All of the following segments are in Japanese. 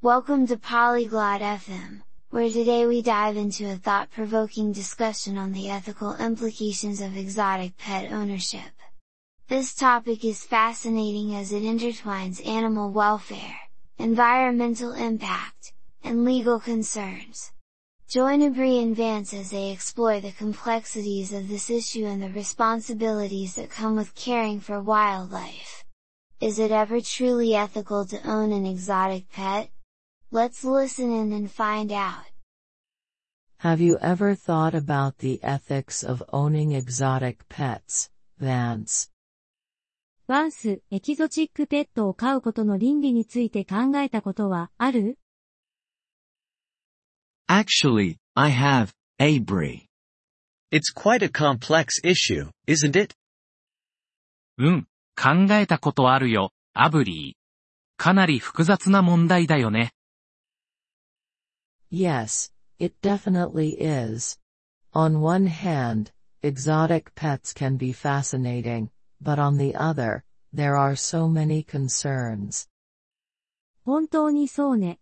Welcome to Polyglot FM, where today we dive into a thought-provoking discussion on the ethical implications of exotic pet ownership. This topic is fascinating as it intertwines animal welfare, environmental impact, and legal concerns. Join Abree and Vance as they explore the complexities of this issue and the responsibilities that come with caring for wildlife. Is it ever truly ethical to own an exotic pet?Let's listen in and find out. Have you ever thought about the ethics of owning exotic pets, Vance? ヴァンス、エキゾチックペットを飼うことの倫理について考えたことはある? Actually, I have, Abree. It's quite a complex issue, isn't it? うん、考えたことあるよ、アブリー。かなり複雑な問題だよね。Yes, it definitely is. On one hand, exotic pets can be fascinating, but on the other, there are so many concerns. 本当にそうね。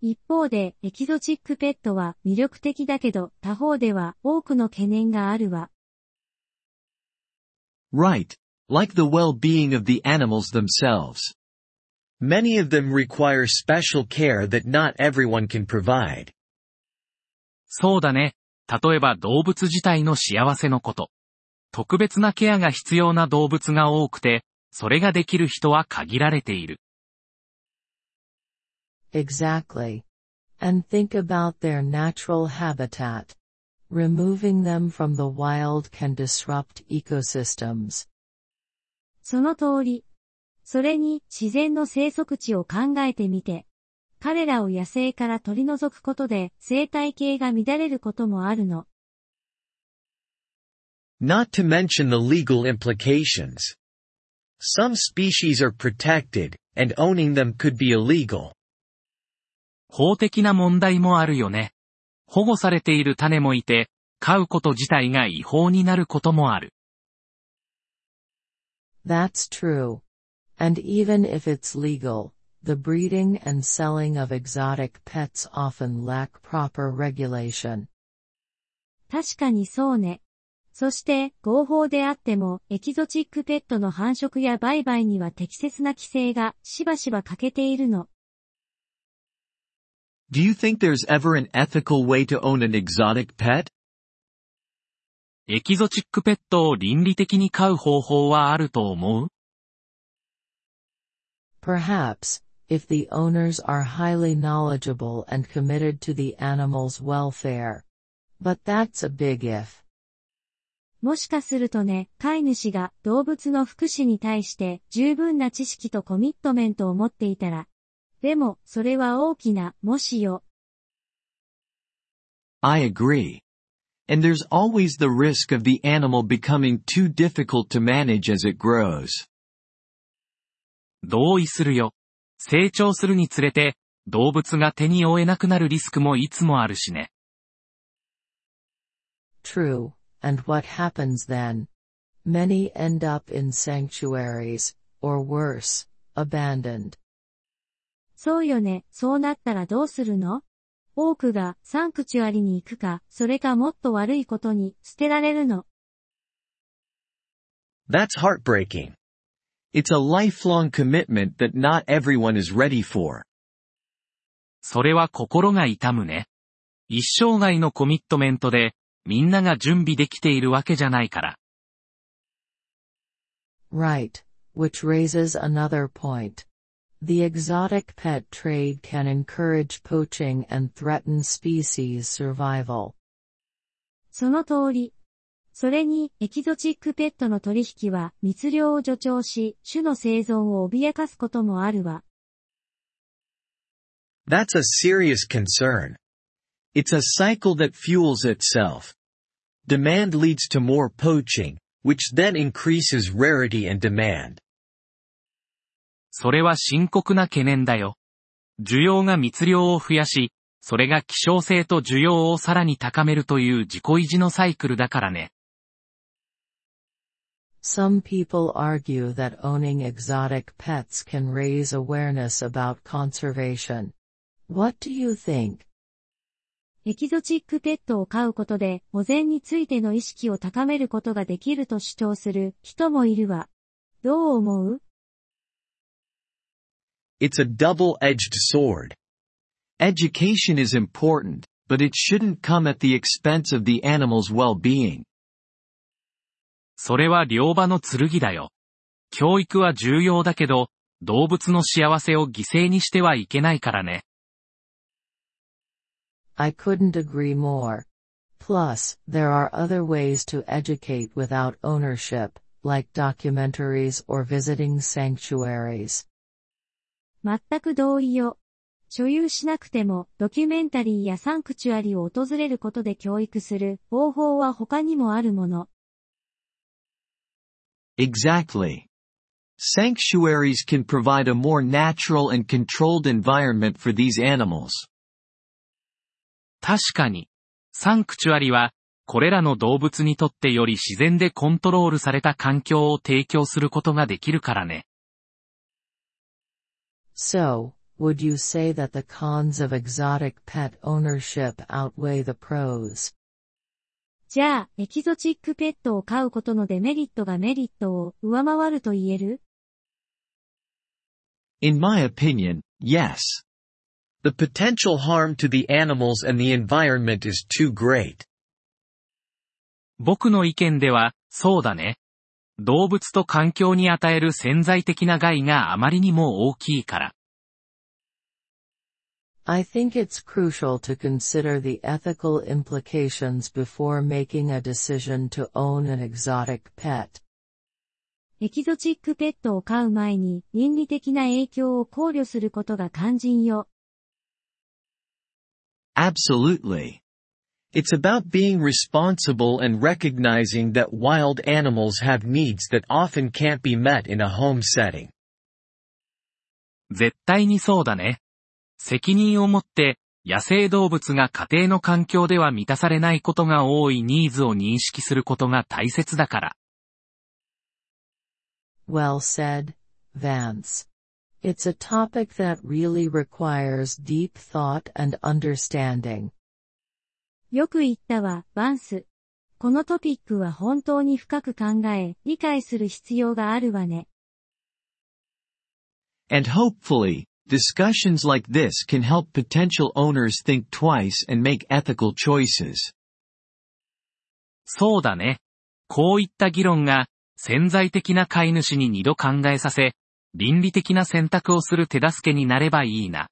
一方で、エキゾチックペットは魅力的だけど、他方では多くの懸念があるわ。Right, like the well-being of the animals themselves.Many of them require special care that not everyone can provide. そうだね。例えば動物自体の幸せのこと。特別なケアが必要な動物が多くて、それができる人は限られている。Exactly. And think about their natural habitat. Removing them from the wild can disrupt ecosystems. その通り。それに、自然の生息地を考えてみて。彼らを野生から取り除くことで、生態系が乱れることもあるの。Not to mention the legal implications. Some species are protected, and owning them could be illegal. 法的な問題もあるよね。保護されている種もいて、飼うこと自体が違法になることもある。That's true.And even if it's legal, the breeding and selling of exotic pets often lack proper regulation. 確かにそうね。そして、合法であっても、エキゾチックペットの繁殖や売買には適切な規制がしばしば欠けているの。Do you think there's ever an ethical way to own an exotic pet? エキゾチックペットを倫理的に飼う方法はあると思う?Perhaps, if the owners are highly knowledgeable and committed to the animal's welfare. But that's a big if. もしかするとね、飼い主が動物の福祉に対して十分な知識とコミットメントを持っていたら。でも、それは大きな、もしよ。I agree. And there's always the risk of the animal becoming too difficult to manage as it grows.同意するよ。成長するにつれて、動物が手に負えなくなるリスクもいつもあるしね。True, and what happens then? Many end up in sanctuaries, or worse, abandoned. そうよね、そうなったらどうするの?多くがサンクチュアリに行くか、それかもっと悪いことに捨てられるの。That's heartbreaking.It's a lifelong commitment that not everyone is ready for. それは心が痛むね。一生涯のコミットメントで、みんなが準備できているわけじゃないから。Right, which raises another point. The exotic pet trade can encourage poaching and threaten species survival. その通り。それに、エキゾチックペットの取引は密猟を助長し、種の生存を脅かすこともあるわ。That's a serious concern. It's a cycle that fuels itself. Demand leads to more poaching, which then increases rarity and demand. それは深刻な懸念だよ。需要が密猟を増やし、それが希少性と需要をさらに高めるという自己維持のサイクルだからね。Some people argue that owning exotic pets can raise awareness about conservation, What do you think? エキゾチックペットを飼うことで保全についての意識を高めることができると主張する人もいるわ。どう思う？ It's a double-edged sword. Education is important, but it shouldn't come at the expense of the animal's well-being. それは両刃の剣だよ。教育は重要だけど、動物の幸せを犠牲にしてはいけないからね。I couldn't agree more. Plus, there are other ways to educate without ownership, like documentaries or visiting sanctuaries. 全く同意よ。所有しなくても、ドキュメンタリーやサンクチュアリを訪れることで教育する方法は他にもあるもの。Exactly. Sanctuaries can provide a more natural and controlled environment for these animals.確かに、サンクチュアリは、これらの動物にとってより自然でコントロールされた環境を提供することができるからね。So, would you say that the cons of exotic pet ownership outweigh the pros? じゃあ、エキゾチックペットを飼うことのデメリットがメリットを上回ると言える？ In my opinion, yes.The potential harm to the animals and the environment is too great. 僕の意見では、そうだね。動物と環境に与える潜在的な害があまりにも大きいから。I think it's crucial to consider the ethical implications before making a decision to own an exotic pet.エキゾチックペットを飼う前に、倫理的な影響を考慮することが肝心よ。Absolutely. It's about being responsible and recognizing that wild animals have needs that often can't be met in a home setting. 絶対にそうだね。責任を持って、野生動物が家庭の環境では満たされないことが多いニーズを認識することが大切だから。Well said, Vance.It's a topic that really requires deep thought and understanding. よく言ったわ、ヴァンス。このトピックは本当に深く考え、理解する必要があるわね。And hopefully, discussions like this can help potential owners think twice and make ethical choices. そうだね。こういった議論が、潜在的な飼い主に二度考えさせ、倫理的な選択をする手助けになればいいな。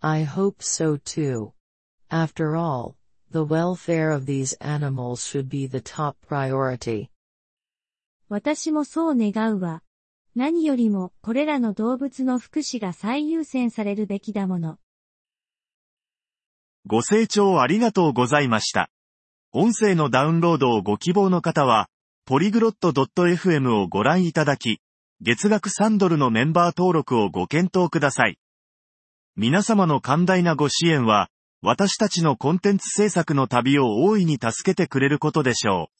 I hope so too. After all, the welfare of these animals should be the top priority. 私もそう願うわ。何よりもこれらの動物の福祉が最優先されるべきだもの。ご清聴ありがとうございました。音声のダウンロードをご希望の方は、Polyglot.fm をご覧いただき、月額$3のメンバー登録をご検討ください。皆様の寛大なご支援は、私たちのコンテンツ制作の旅を大いに助けてくれることでしょう。